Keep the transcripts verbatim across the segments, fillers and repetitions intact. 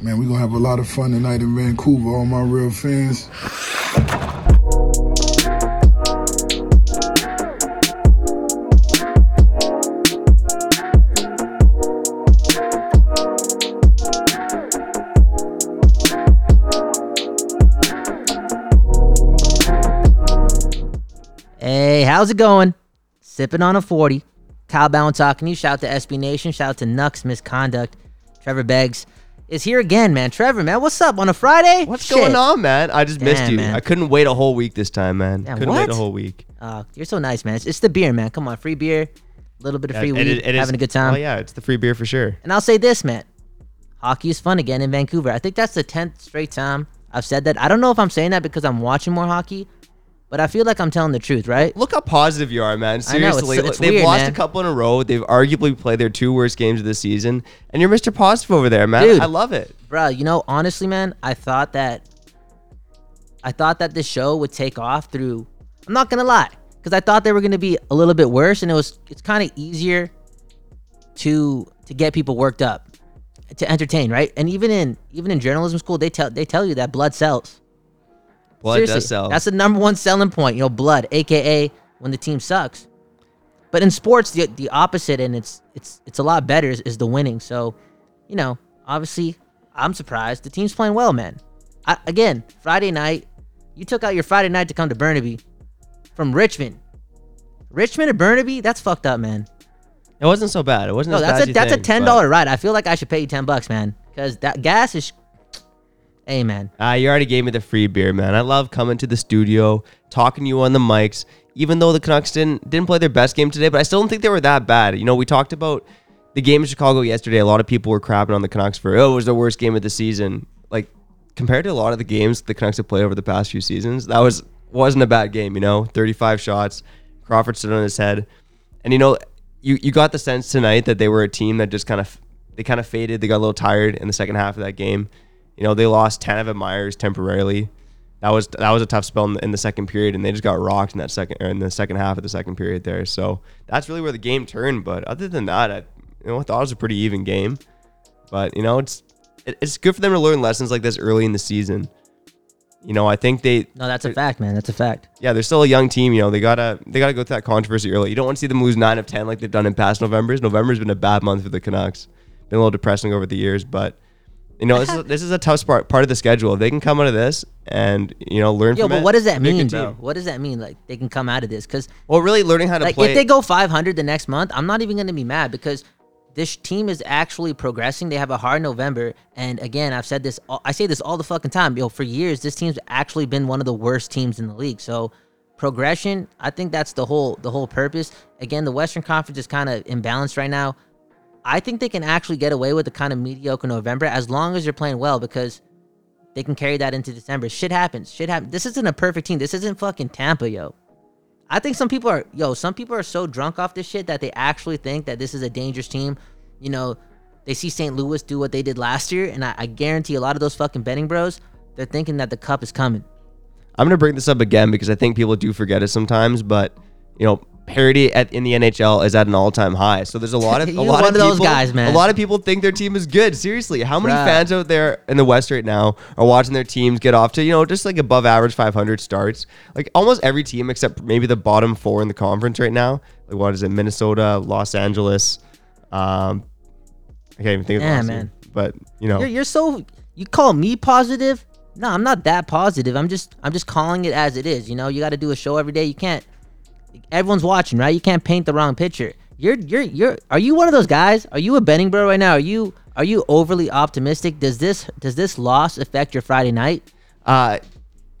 Man, we're going to have a lot of fun tonight in Vancouver, all my real fans. Hey, how's it going? Sipping on a forty. Kyle Balan talking to you. Shout out to S B Nation. Shout out to Nucks Misconduct. Trevor Beggs is here again, man. Trevor, man, what's up on a Friday? What's Shit. going on, man? I just Damn, missed you. Man. I couldn't wait a whole week this time, man. Damn, couldn't what? wait a whole week. Uh, you're so nice, man. It's, it's the beer, man. Come on, free beer, a little bit of free yeah, weed, it, it having is, a good time. Oh, yeah, it's the free beer for sure. And I'll say this, man. Hockey is fun again in Vancouver. I think that's the tenth straight time I've said that. I don't know if I'm saying that because I'm watching more hockey, but I feel like I'm telling the truth, right? Look how positive you are, man. Seriously. I know, it's, it's They've weird, lost man. a couple in a row. They've arguably played their two worst games of the season. And you're Mister Positive over there, man. Dude, I love it. Bro, you know, honestly, man, I thought that I thought that this show would take off through, I'm not going to lie, because I thought they were going to be a little bit worse, and it was it's kind of easier to to get people worked up, to entertain, right? And even in even in journalism school, they tell they tell you that blood sells. Blood Seriously, does sell. That's the number one selling point, you know, blood, a k a when the team sucks. But in sports, the the opposite, and it's it's it's a lot better, is, is the winning. So, you know, obviously, I'm surprised. The team's playing well, man. I, again, Friday night, you took out your Friday night to come to Burnaby from Richmond. Richmond to Burnaby? That's fucked up, man. It wasn't so bad. It wasn't no, as that's bad a, as you that's think, a ten dollars but... ride. I feel like I should pay you ten bucks, man, because that gas is... Hey, man. Uh, you already gave me the free beer, man. I love coming to the studio, talking to you on the mics, even though the Canucks didn't, didn't play their best game today, but I still don't think they were that bad. You know, we talked about the game in Chicago yesterday. A lot of people were crapping on the Canucks for, oh, it was their worst game of the season. Like, compared to a lot of the games the Canucks have played over the past few seasons, that was, wasn't a bad game, you know? thirty-five shots. Crawford stood on his head. And, you know, you, you got the sense tonight that they were a team that just kind of, they kind of faded. They got a little tired in the second half of that game. You know, they lost Tanner Myers temporarily. That was that was a tough spell in the, in the second period, and they just got rocked in that second or in the second half of the second period there. So that's really where the game turned. But other than that, I, you know, I thought it was a pretty even game. But you know, it's it, it's good for them to learn lessons like this early in the season. You know, I think they no, that's a fact, man. That's a fact. Yeah, they're still a young team. You know, they gotta they gotta go through that controversy early. You don't want to see them lose nine of ten like they've done in past Novembers. November's been a bad month for the Canucks. Been a little depressing over the years, but. You know, this is, this is a tough part part of the schedule. They can come out of this and, you know, learn Yo, from it. Yo, but what does that mean, dude? What does that mean? Like, they can come out of this? Because Well, really learning how to like, play. If they go five hundred the next month, I'm not even going to be mad because this team is actually progressing. They have a hard November. And, again, I've said this. I say this all the fucking time. Yo, for years, this team's actually been one of the worst teams in the league. So, progression, I think that's the whole the whole purpose. Again, the Western Conference is kind of imbalanced right now. I think they can actually get away with the kind of mediocre November as long as you're playing well because they can carry that into December. Shit happens. Shit happens. This isn't a perfect team. This isn't fucking Tampa, yo. I think some people are, yo, some people are so drunk off this shit that they actually think that this is a dangerous team. You know, they see Saint Louis do what they did last year, and I, I guarantee a lot of those fucking betting bros, they're thinking that the cup is coming. I'm going to bring this up again because I think people do forget it sometimes, but, you know, parity at, in the N H L is at an all-time high. So there's a lot of a lot of, of people, those guys, man. A lot of people think their team is good. Seriously, how many Bruh. fans out there in the West right now are watching their teams get off to, you know, just like above average five hundred starts? Like almost every team except maybe the bottom four in the conference right now. Like what is it? Minnesota, Los Angeles. Um, I can't even think of yeah, the man. Team. But you know, you're, you're so you call me positive? No, I'm not that positive. I'm just I'm just calling it as it is. You know, you got to do a show every day. You can't. Everyone's watching, right? You can't paint the wrong picture. You're, you're, you're. Are you one of those guys? Are you a betting bro right now? Are you, are you overly optimistic? Does this, does this loss affect your Friday night? Uh,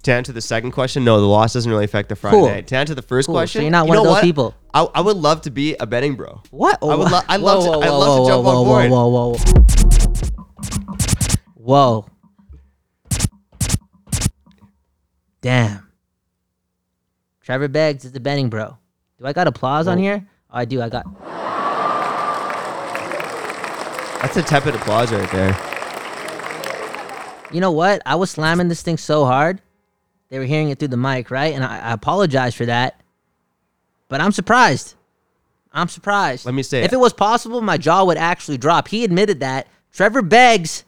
to answer the second question, no, the loss doesn't really affect the Friday cool. night. To answer the first cool. question, so you're not one you know of those what? people. I, I would love to be a betting bro. What? Oh, I would. Lo- I love. I love to jump on board. Whoa, whoa, whoa, whoa. Whoa. Damn. Trevor Beggs is the Benning bro. Do I got applause Whoa. on here? Oh, I do. I got... That's a tepid applause right there. You know what? I was slamming this thing so hard. They were hearing it through the mic, right? And I, I apologize for that. But I'm surprised. I'm surprised. Let me say, if it was possible, my jaw would actually drop. He admitted that. Trevor Beggs,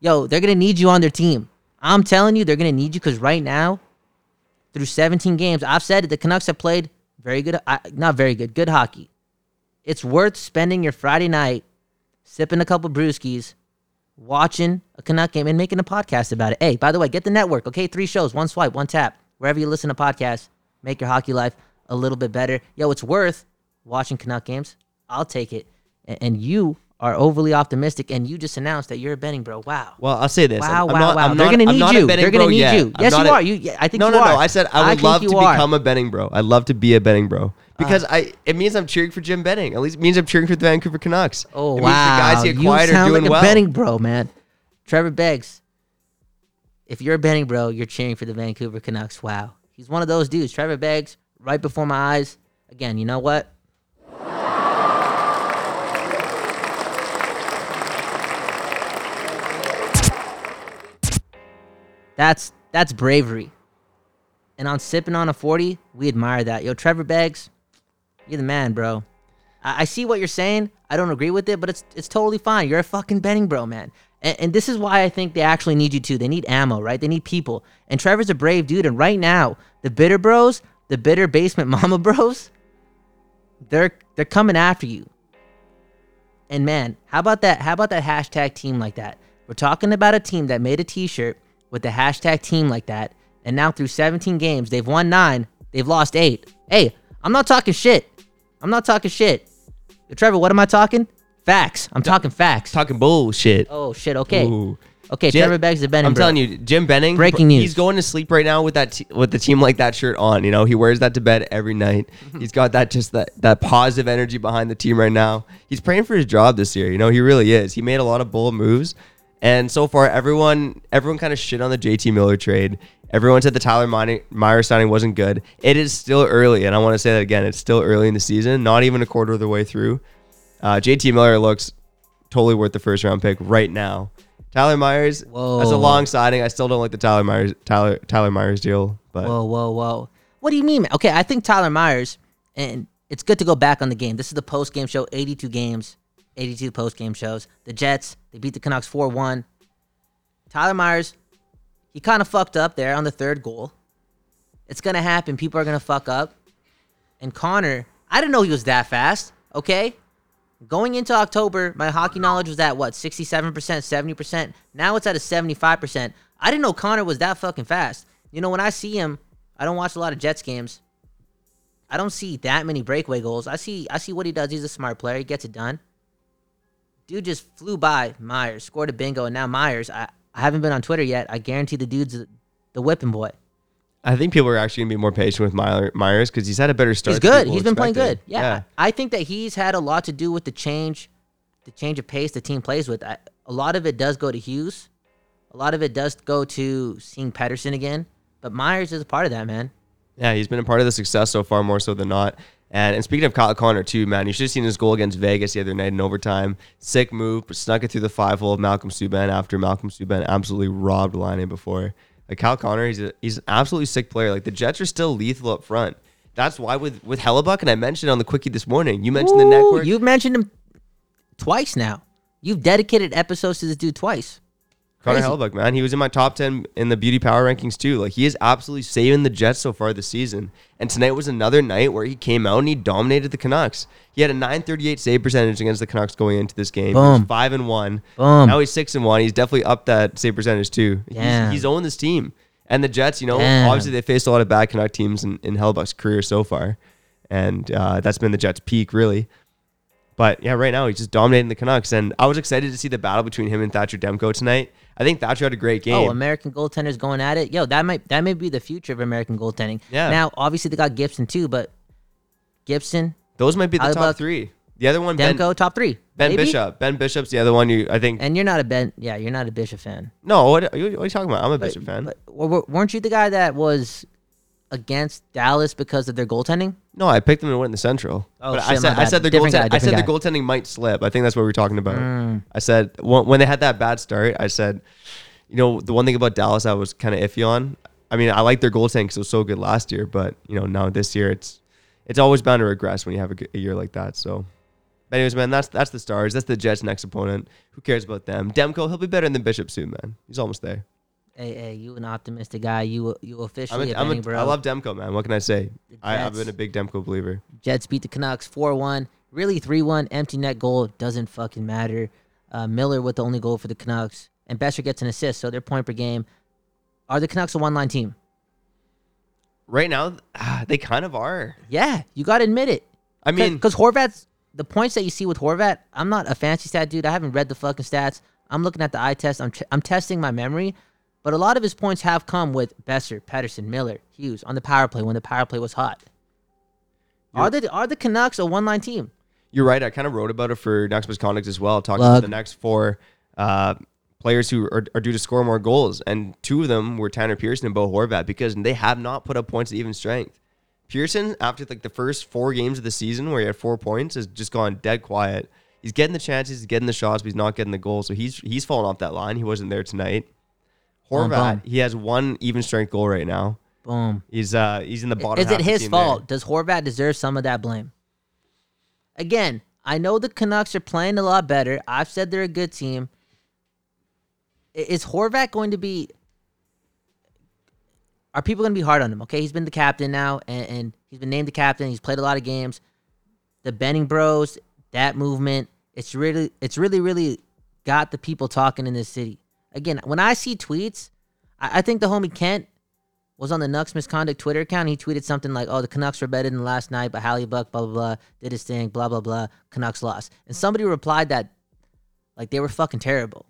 yo, they're going to need you on their team. I'm telling you, they're going to need you because right now, through seventeen games, I've said it, the Canucks have played very good, uh, not very good, good hockey. It's worth spending your Friday night sipping a couple brewskis, watching a Canuck game, and making a podcast about it. Hey, by the way, get the network, okay? Three shows, one swipe, one tap. Wherever you listen to podcasts, make your hockey life a little bit better. Yo, it's worth watching Canuck games. I'll take it. A- and you... are overly optimistic, and you just announced that you're a Benning bro. Wow. Well, I'll say this. Wow, I'm, wow, I'm not, wow. I'm They're going to need you. They're going to need yet. you. Yes, you a, are. You, yeah, I think no, you no, are. No, no, no. I said I would I love to are. become a Benning bro. I'd love to be a Benning bro. Because uh, I, it means I'm cheering for Jim Benning. At least it means I'm cheering for the Vancouver Canucks. Oh, it wow. Means the guys he acquired are doing like well. You sound like a Benning bro, man. Trevor Beggs, if you're a Benning bro, you're cheering for the Vancouver Canucks. Wow. He's one of those dudes. Trevor Beggs, right before my eyes. Again, you know what? That's that's bravery. And on Sipping on a forty, we admire that. Yo, Trevor Beggs, you're the man, bro. I, I see what you're saying. I don't agree with it, but it's it's totally fine. You're a fucking Benning bro, man. And, and this is why I think they actually need you, too. They need ammo, right? They need people. And Trevor's a brave dude. And right now, the bitter bros, the bitter basement mama bros, they're they're coming after you. And, man, how about that? How about that hashtag team like that? We're talking about a team that made a T-shirt with the hashtag team like that, and now through seventeen games, they've won nine, they've lost eight. Hey, I'm not talking shit. I'm not talking shit. Yo, Trevor, what am I talking? Facts. I'm Ta- talking facts. Talking bullshit. Oh, shit, okay. Ooh. Okay, Jim, Trevor Beggs is Benning, I'm bro. telling you, Jim Benning, breaking news. He's going to sleep right now with that t- with the team like that shirt on. You know, he wears that to bed every night. He's got that just that, that positive energy behind the team right now. He's praying for his job this year. You know, he really is. He made a lot of bold moves. And so far, everyone everyone kind of shit on the J T. Miller trade. Everyone said the Tyler Myers signing wasn't good. It is still early, and I want to say that again. It's still early in the season, not even a quarter of the way through. Uh, J T. Miller looks totally worth the first-round pick right now. Tyler Myers, whoa. That's a long signing. I still don't like the Tyler Myers Tyler Tyler Myers deal. But Whoa, whoa, whoa. What do you mean? Okay, I think Tyler Myers, and it's good to go back on the game. This is the post-game show, eighty-two games. eighty-two post-game shows. The Jets, they beat the Canucks four one. Tyler Myers, he kind of fucked up there on the third goal. It's going to happen. People are going to fuck up. And Connor, I didn't know he was that fast, okay? Going into October, my hockey knowledge was at, what, sixty-seven percent, seventy percent? Now it's at a seventy-five percent. I didn't know Connor was that fucking fast. You know, when I see him, I don't watch a lot of Jets games. I don't see that many breakaway goals. I see, I see what he does. He's a smart player. He gets it done. Dude just flew by Myers, scored a bingo, and now Myers, I, I haven't been on Twitter yet. I guarantee the dude's the whipping boy. I think people are actually going to be more patient with Myers because he's had a better start. He's good. He's been expected. playing good. Yeah. yeah. I think that he's had a lot to do with the change, the change of pace the team plays with. I, a lot of it does go to Hughes. A lot of it does go to seeing Pettersson again. But Myers is a part of that, man. Yeah, he's been a part of the success so far more so than not. And, and speaking of Kyle Connor, too, man, you should have seen his goal against Vegas the other night in overtime. Sick move, but snuck it through the five-hole of Malcolm Subban after Malcolm Subban absolutely robbed Laine before. Like, Kyle Connor, he's, a, he's an absolutely sick player. Like, the Jets are still lethal up front. That's why with, with Hellebuyck, and I mentioned it on the Quickie this morning, you mentioned Ooh, the network. You've mentioned him twice now. You've dedicated episodes to this dude twice. Connor Hellebuyck, man, he was in my top ten in the beauty power rankings too. Like, he is absolutely saving the Jets so far this season. And tonight was another night where he came out and he dominated the Canucks. He had a nine thirty-eight save percentage against the Canucks going into this game. Boom. He was five and one. Boom. Now he's six and one. He's definitely up that save percentage too. He's, he's owned this team. And the Jets, you know, Damn. obviously they faced a lot of bad Canuck teams in, in Hellebuyck's career so far. And uh, that's been the Jets' peak, really. But yeah, right now he's just dominating the Canucks. And I was excited to see the battle between him and Thatcher Demko tonight. I think Thatcher had a great game. Oh, American goaltenders going at it. Yo, that might that may be the future of American goaltending. Yeah. Now, obviously, they got Gibson, too, but Gibson. Those might be the Hellebuyck, top three. The other one, Demko, Ben, top three. Ben maybe? Bishop. Ben Bishop's the other one. You, I think. And you're not a Ben. Yeah, you're not a Bishop fan. No, what, what are you talking about? I'm a but, Bishop fan. But, weren't you the guy that was against Dallas because of their goaltending? No, I picked them to win the Central. Oh, but shit, I said, I said the goaltending. I said guy. the goaltending might slip. I think that's what we were talking about. Mm. I said when they had that bad start, I said, you know, the one thing about Dallas I was kind of iffy on. I mean, I like their goaltending because it was so good last year, but you know, now this year it's it's always bound to regress when you have a, a year like that. So, but anyways, man, that's that's the Stars. That's the Jets' next opponent. Who cares about them? Demko, he'll be better than Bishop soon, man. He's almost there. Hey, hey, you an optimistic guy. You you officially I'm a, a, I'm a bro. I love Demko, man. What can I say? Jets, I, I've been a big Demko believer. Jets beat the Canucks four one. Really three one. Empty net goal. Doesn't fucking matter. Uh, Miller with the only goal for the Canucks. And Baertschi gets an assist, so they're point per game. Are the Canucks a one-line team? Right now, uh, they kind of are. Yeah, you got to admit it. I mean... Because Horvat's... The points that you see with Horvat, I'm not a fancy stat dude. I haven't read the fucking stats. I'm looking at the eye test. I'm, ch- I'm testing my memory. But a lot of his points have come with Boeser, Pettersson, Miller, Hughes on the power play when the power play was hot. You're, are the are the Canucks a one-line team? You're right. I kind of wrote about it for Nucks Misconduct as well, talking Lug. about the next four uh, players who are, are due to score more goals. And two of them were Tanner Pearson and Bo Horvat because they have not put up points at even strength. Pearson, after like the first four games of the season where he had four points, has just gone dead quiet. He's getting the chances, he's getting the shots, but he's not getting the goals. So he's he's fallen off that line. He wasn't there tonight. Horvat, he has one even strength goal right now. Boom. He's uh he's in the bottom. Is it his fault? There. Does Horvat deserve some of that blame? Again, I know the Canucks are playing a lot better. I've said they're a good team. Is Horvat going to be? Are people going to be hard on him? Okay, he's been the captain now, and, and he's been named the captain. He's played a lot of games. The Benning Bros, that movement, it's really, it's really, really got the people talking in this city. Again, when I see tweets, I, I think the homie Kent was on the Nucks Misconduct Twitter account. He tweeted something like, oh, the Canucks were better than last night, but Hellebuyck, blah, blah, blah, did his thing, blah, blah, blah, Canucks lost. And somebody replied that, like, they were fucking terrible.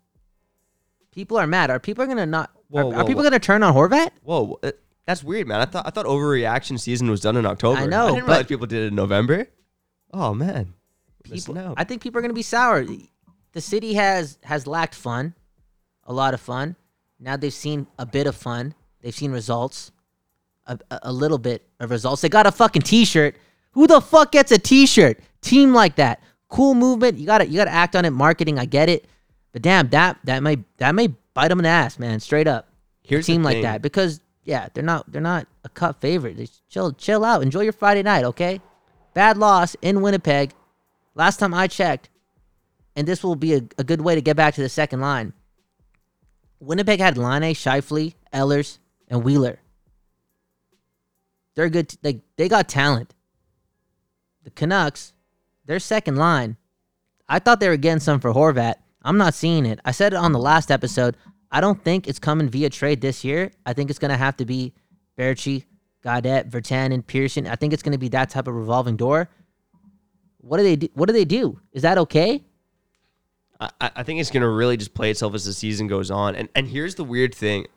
People are mad. Are people going to not... Whoa, are, whoa, are people going to turn on Horvat? Whoa, that's weird, man. I thought I thought overreaction season was done in October. I know. I didn't realize people did it in November. Oh, man. People, I think people are going to be sour. The city has, has lacked fun, a lot of fun. Now they've seen a bit of fun. They've seen results, a, a little bit of results. They got a fucking T-shirt. Who the fuck gets a T-shirt? Team like that. Cool movement. You got you got to act on it. Marketing, I get it. But damn, that that may that may bite him in the ass, man. Straight up, here's a team like that because yeah, they're not they're not a cup favorite. They chill chill out, enjoy your Friday night, okay? Bad loss in Winnipeg. Last time I checked, and this will be a, a good way to get back to the second line. Winnipeg had Line, Scheifele, Ehlers, and Wheeler. They're good. T- they they got talent. The Canucks, their second line. I thought they were getting some for Horvat. I'm not seeing it. I said it on the last episode. I don't think it's coming via trade this year. I think it's going to have to be Baertschi, Gaudette, Virtanen, Pearson. I think it's going to be that type of revolving door. What do they do? What do they do? Is that okay? I, I think it's going to really just play itself as the season goes on. And and here's the weird thing.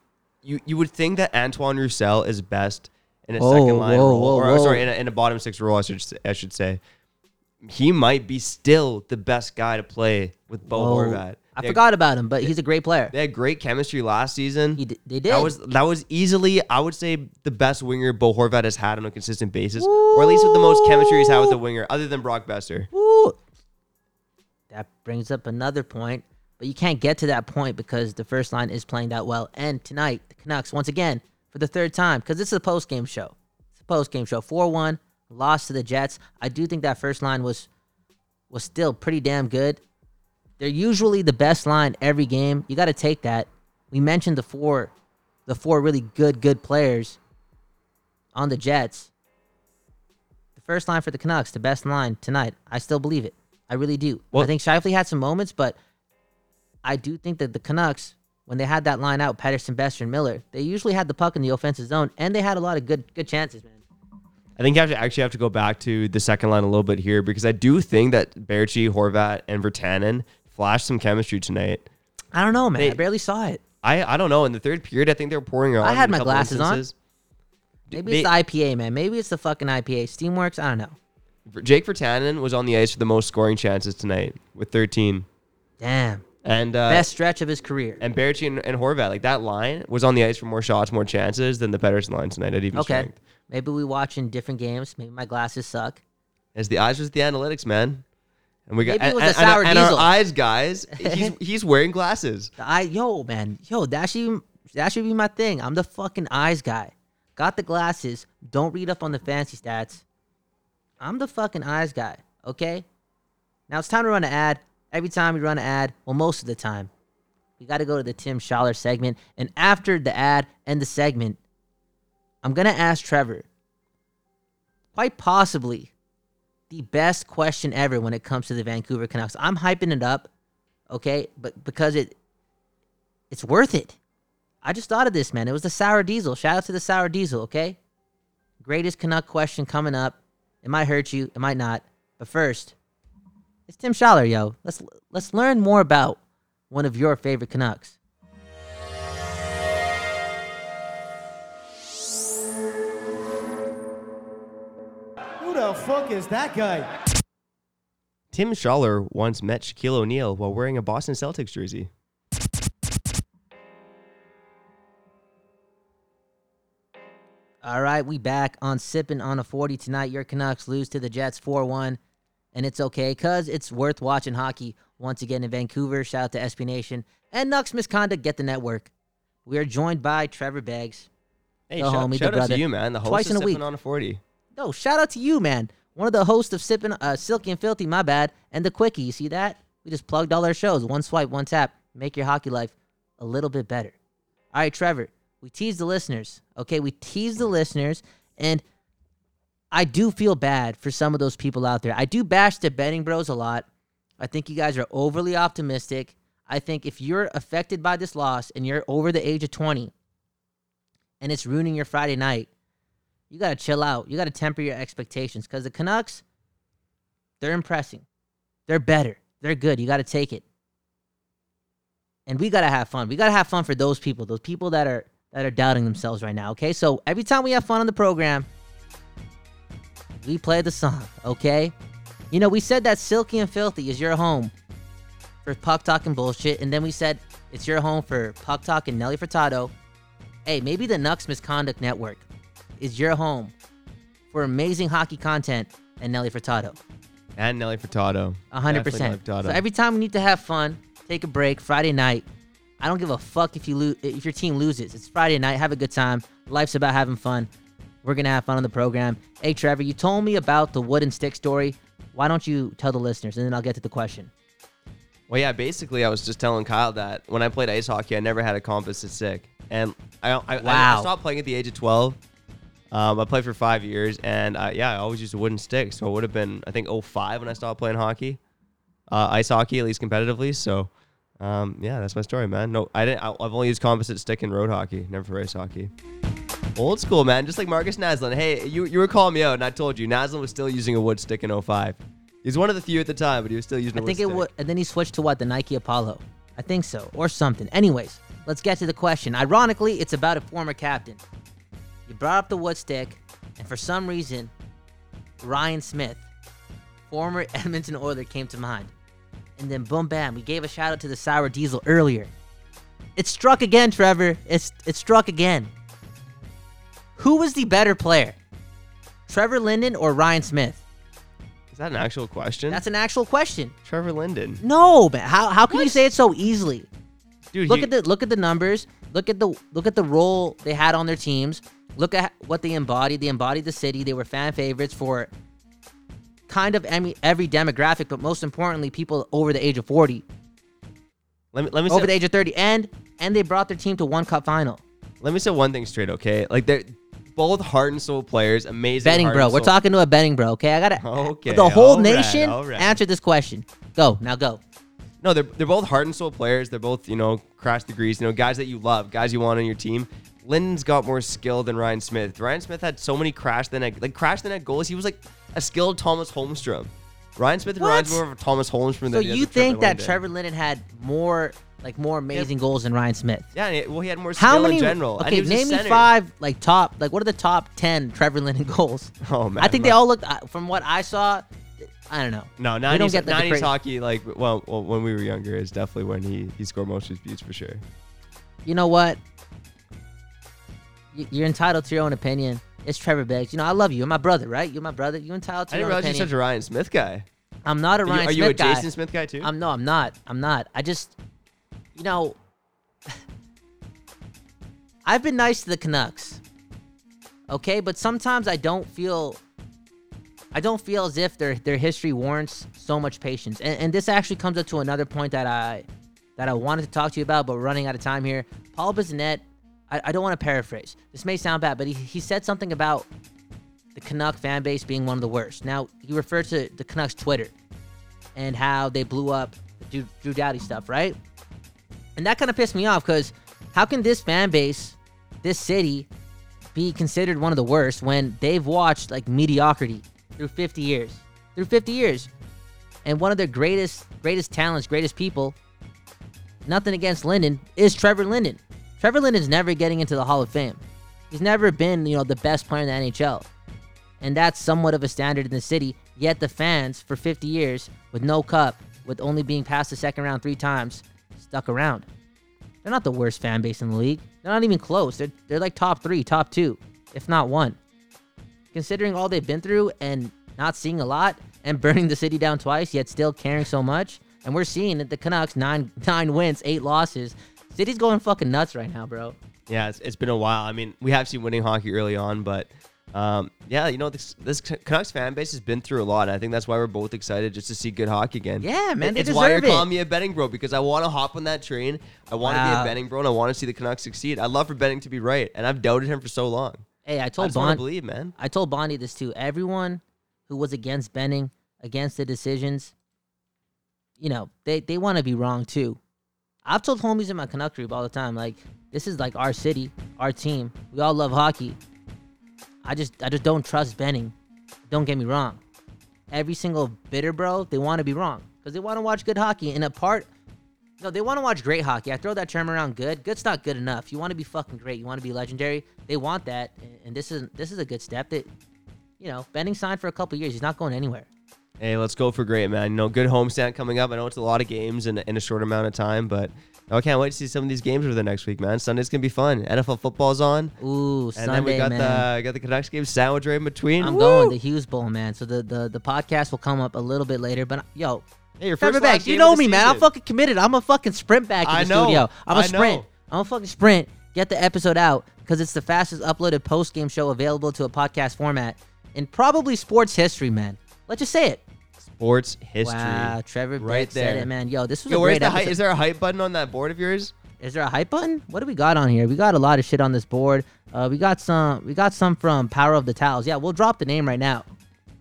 You you would think that Antoine Roussel is best in a whoa, second line whoa, role. Whoa, or, whoa. Sorry, in a, in a bottom six role, I should, I should say. He might be still the best guy to play with Bo Whoa. Horvat. I they forgot had, about him, but they, he's a great player. They had great chemistry last season. He d- they did. That was that was easily, I would say, the best winger Bo Horvat has had on a consistent basis, Woo. or at least with the most chemistry he's had with a winger, other than Brock Boeser. Woo. That brings up another point, but you can't get to that point because the first line is playing that well. And tonight, the Canucks, once again, for the third time, because this is a post-game show. It's a post-game show, four one. Lost to the Jets. I do think that first line was was still pretty damn good. They're usually the best line every game. You got to take that. We mentioned the four, the four really good, good players on the Jets. The first line for the Canucks, the best line tonight. I still believe it. I really do. Well, I think Scheifele had some moments, but I do think that the Canucks, when they had that line out, Pettersson, Boeser, and Miller, they usually had the puck in the offensive zone, and they had a lot of good, good chances, man. I think you have to actually have to go back to the second line a little bit here because I do think that Baertschi, Horvat, and Virtanen flashed some chemistry tonight. I don't know, man. They, I barely saw it. I, I don't know. In the third period, I think they were pouring on. I had my glasses instances. on. Maybe they, it's the I P A, man. Maybe it's the fucking I P A. Steamworks, I don't know. Jake Virtanen was on the ice for the most scoring chances tonight with thirteen. Damn. And uh, best stretch of his career. And Baertschi and, and Horvat, like that line was on the ice for more shots, more chances than the Pettersson line tonight at even okay. strength. Maybe we watch in different games. Maybe my glasses suck. As the eyes was the analytics, man. And we got Maybe it was and, a sour and, and diesel. Our eyes, guys. He's he's wearing glasses. The eye, yo, man, yo, that should that should be my thing. I'm the fucking eyes guy. Got the glasses. Don't read up on the fancy stats. I'm the fucking eyes guy. Okay. Now it's time to run an ad. Every time we run an ad, well, most of the time, we got to go to the Tim Schaller segment. And after the ad and the segment, I'm gonna ask Trevor, quite possibly, the best question ever when it comes to the Vancouver Canucks. I'm hyping it up, okay, but because it it's worth it. I just thought of this, man. It was the Sour Diesel. Shout out to the Sour Diesel, okay? Greatest Canuck question coming up. It might hurt you. It might not. But first, it's Tim Schaller, yo. Let's let's learn more about one of your favorite Canucks. The fuck is that guy? Tim Schaller once met Shaquille O'Neal while wearing a Boston Celtics jersey. All right, we back on Sipping on a forty tonight. Your Canucks lose to the Jets four one, and it's okay because it's worth watching hockey once again in Vancouver. Shout out to S B Nation and Nucks Misconduct. Get the network. We are joined by Trevor Beggs. Hey, the shout, homie, shout the out to you, man. The host Twice of Sipping on a forty. No, shout out to you, man. One of the hosts of Sippin', uh, Silky and Filthy, my bad, and the Quickie. You see that? We just plugged all our shows. One swipe, one tap. Make your hockey life a little bit better. All right, Trevor, we tease the listeners, okay? We tease the listeners, and I do feel bad for some of those people out there. I do bash the betting bros a lot. I think you guys are overly optimistic. I think if you're affected by this loss and you're over the age of twenty and it's ruining your Friday night, you got to chill out. You got to temper your expectations because the Canucks, they're impressing. They're better. They're good. You got to take it. And we got to have fun. We got to have fun for those people, those people that are that are doubting themselves right now, okay? So every time we have fun on the program, we play the song, okay? You know, we said that Silky and Filthy is your home for puck talk and bullshit, and then we said it's your home for puck talk and Nelly Furtado. Hey, maybe the Nucks Misconduct Network is your home for amazing hockey content and Nelly Furtado. And Nelly Furtado. one hundred percent. Nelly Furtado. So every time we need to have fun, take a break, Friday night. I don't give a fuck if you lo- if your team loses. It's Friday night. Have a good time. Life's about having fun. We're going to have fun on the program. Hey, Trevor, you told me about the wooden stick story. Why don't you tell the listeners, and then I'll get to the question. Well, yeah, basically I was just telling Kyle that when I played ice hockey, I never had a composite stick. And I, I, wow. I, I stopped playing at the age of twelve. Um, I played for five years, and uh, yeah, I always used a wooden stick, so it would have been, I think, oh five when I stopped playing hockey, uh, ice hockey, at least competitively, so um, yeah, that's my story, man. No, I didn't, I, I've only used composite stick in road hockey, never for ice hockey. Old school, man, just like Marcus Naslund. Hey, you, you were calling me out, and I told you, Naslund was still using a wood stick in oh five. He's one of the few at the time, but he was still using a wood stick. I think it would, and then he switched to what, the Nike Apollo? I think so, or something. Anyways, let's get to the question. Ironically, it's about a former captain. You brought up the wood stick, and for some reason, Ryan Smyth, former Edmonton Oilers, came to mind. And then boom, bam, we gave a shout out to the Sour Diesel earlier. It struck again, Trevor. It's it struck again. Who was the better player, Trevor Linden or Ryan Smyth? Is that an actual question? That's an actual question. Trevor Linden. No, but how how can what? you say it so easily? Dude, look he- at the look at the numbers. Look at the look at the role they had on their teams. Look at what they embodied. They embodied the city. They were fan favorites for kind of every, every demographic, but most importantly, people over the age of forty. Let me let me over say, the age of thirty, and and they brought their team to one cup final. Let me say one thing straight, okay? Like they're both heart and soul players, amazing. Betting bro, we're talking to a betting bro, okay? I gotta okay, the whole nation right, right. answer this question. Go now, go. No, they're they're both heart and soul players. They're both, you know, crash degrees. You know, guys that you love, guys you want on your team. Linden's got more skill than Ryan Smyth. Ryan Smyth had so many crash the net, like crash the net goals. He was like a skilled Thomas Holmstrom. Ryan Smyth what? reminds me more of Thomas Holmstrom. So than you think Trevor that Linden. Trevor Linden had more like more amazing yeah. goals than Ryan Smyth. Yeah, well, he had more skill How many, in general. Okay, name me five like top, like what are the top ten Trevor Linden goals? Oh man, I think man. they all looked from what I saw. I don't know. No, nineties, don't get, like, nineties hockey, like well, well, when we were younger, is definitely when he he scored most of his beats for sure. You know what? You're entitled to your own opinion. It's Trevor Beggs. You know, I love you. You're my brother, right? You're my brother. You're entitled to your own opinion. I didn't realize you're such a Ryan Smyth guy. I'm not a Ryan Smyth guy. Are you a Jason Smith guy too? I'm no, I'm not. I'm not. I just, you know, I've been nice to the Canucks. Okay, but sometimes I don't feel, I don't feel as if their their history warrants so much patience. And, and this actually comes up to another point that I that I wanted to talk to you about, but we're running out of time here. Paul Bissonnette. I don't want to paraphrase. This may sound bad, but he, he said something about the Canuck fan base being one of the worst. Now, he referred to the Canucks' Twitter and how they blew up the Drew Doughty stuff, right? And that kind of pissed me off because how can this fan base, this city, be considered one of the worst when they've watched, like, mediocrity through fifty years? Through fifty years. And one of their greatest, greatest talents, greatest people, nothing against Linden, is Trevor Linden. Trevor Linden's never getting into the Hall of Fame. He's never been, you know, the best player in the N H L. And that's somewhat of a standard in the city. Yet the fans, for fifty years, with no cup, with only being past the second round three times, stuck around. They're not the worst fan base in the league. They're not even close. They're, they're like top three, top two, if not one. Considering all they've been through and not seeing a lot and burning the city down twice, yet still caring so much. And we're seeing that the Canucks, nine, nine wins, eight losses. City's going fucking nuts right now, bro. Yeah, it's, it's been a while. I mean, we have seen winning hockey early on, but um, yeah, you know, this, this Canucks fan base has been through a lot, and I think that's why we're both excited just to see good hockey again. Yeah, man, they it's deserve why you're it. calling me a betting bro, because I want to hop on that train. I want to wow. be a betting bro, and I want to see the Canucks succeed. I'd love for Benning to be right, and I've doubted him for so long. Hey, I told I Bond, believe, man. I told Bondy this too. Everyone who was against Benning, against the decisions, you know, they, they want to be wrong too. I've told homies in my Canuck group all the time, like, this is like our city, our team. We all love hockey. I just I just don't trust Benning. Don't get me wrong. Every single bitter bro, they want to be wrong because they want to watch good hockey. And a part, no, they want to watch great hockey. I throw that term around good. Good's not good enough. You want to be fucking great. You want to be legendary. They want that. And this is this is a good step that, you know, Benning signed for a couple years. He's not going anywhere. Hey, let's go for great, man. You know, good homestand coming up. I know it's a lot of games in, in a short amount of time, but I can't wait to see some of these games over the next week, man. Sunday's going to be fun. N F L football's on. Ooh, and Sunday, man. And then we got man. the got the Canucks game sandwich right in between. I'm Woo! going the Hughes Bowl, man. So the, the, the podcast will come up a little bit later, but yo, hey, your first back. You know me, season. man. I'm fucking committed. I'm a fucking sprint back in I the know. studio. I'm a I sprint. Know. I'm a fucking sprint. Get the episode out because it's the fastest uploaded post-game show available to a podcast format in probably sports history, man. Let's just say it. Sports history. Wow, Trevor Beggs right said it, man. Yo, this was Yo, a great the episode. Hi- is there a hype button on that board of yours? Is there a hype button? What do we got on here? We got a lot of shit on this board. Uh, we got some We got some from Power of the Towels. Yeah, we'll drop the name right now.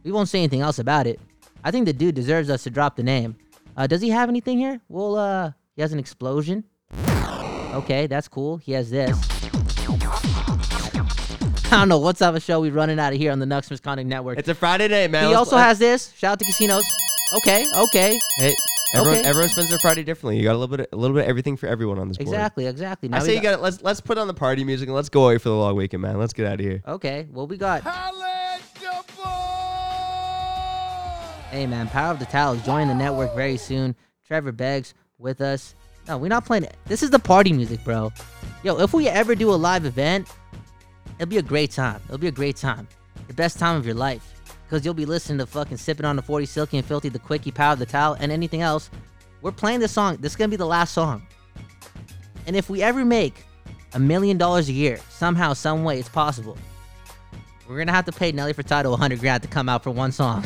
We won't say anything else about it. I think the dude deserves us to drop the name. Uh, does he have anything here? Well, uh, he has an explosion. Okay, that's cool. He has this. I don't know what type of show we're running out of here on the Nucks Misconduct Network. It's a Friday night, man. He Let's also play. has this. Shout out to casinos. Okay, okay. Hey, everyone, okay. everyone spends their Friday differently. You got a little bit, of, a little bit of everything for everyone on this board. Exactly, exactly. Now I say got, you got. Let's let's put on the party music and let's go away for the long weekend, man. Let's get out of here. Okay. Well, we got. Hey, man. Power of the Towels. Join the network very soon. Trevor Beggs with us. No, we're not playing it. This is the party music, bro. Yo, if we ever do a live event. It'll be a great time. It'll be a great time. The best time of your life. Because you'll be listening to fucking Sipping on a forty, Silky and Filthy, the Quickie, Power of the Towel, and anything else. We're playing this song. This is going to be the last song. And if we ever make a million dollars a year, somehow, some way, it's possible. We're going to have to pay Nelly Furtado one hundred grand to come out for one song.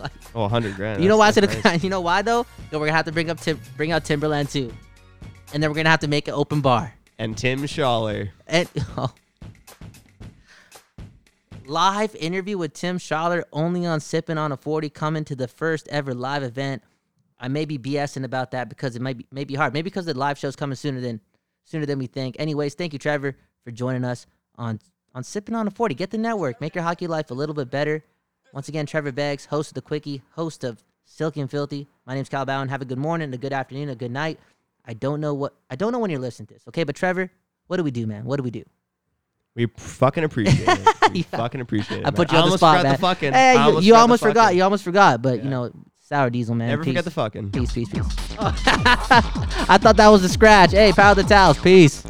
like, oh, one hundred grand. You know why? So nice. You know why, though? We're going to have to bring up Tim- bring out Timberland, too. And then we're going to have to make an open bar. And Tim Schaller. And... Oh. Live interview with Tim Schaller only on Sipping on a forty, coming to the first ever live event. I may be BSing about that because it might be, may be hard. Maybe because the live show's coming sooner than sooner than we think. Anyways, thank you, Trevor, for joining us on, on Sipping on a forty. Get the network. Make your hockey life a little bit better. Once again, Trevor Beggs, host of The Quickie, host of Silky and Filthy. My name's Kyle Bowen. Have a good morning, a good afternoon, a good night. I don't know what I don't know when you're listening to this, okay? But Trevor, what do we do, man? What do we do? We fucking appreciate it. We yeah. fucking appreciate it. I man. put you on I the spot, man. The fucking, hey, you almost, you almost forgot. Fucking. You almost forgot, but yeah. you know, Sour Diesel, man. Never peace. forget the fucking. Peace, peace, peace. Oh. I thought that was a scratch. Hey, Power of the Towels. Peace.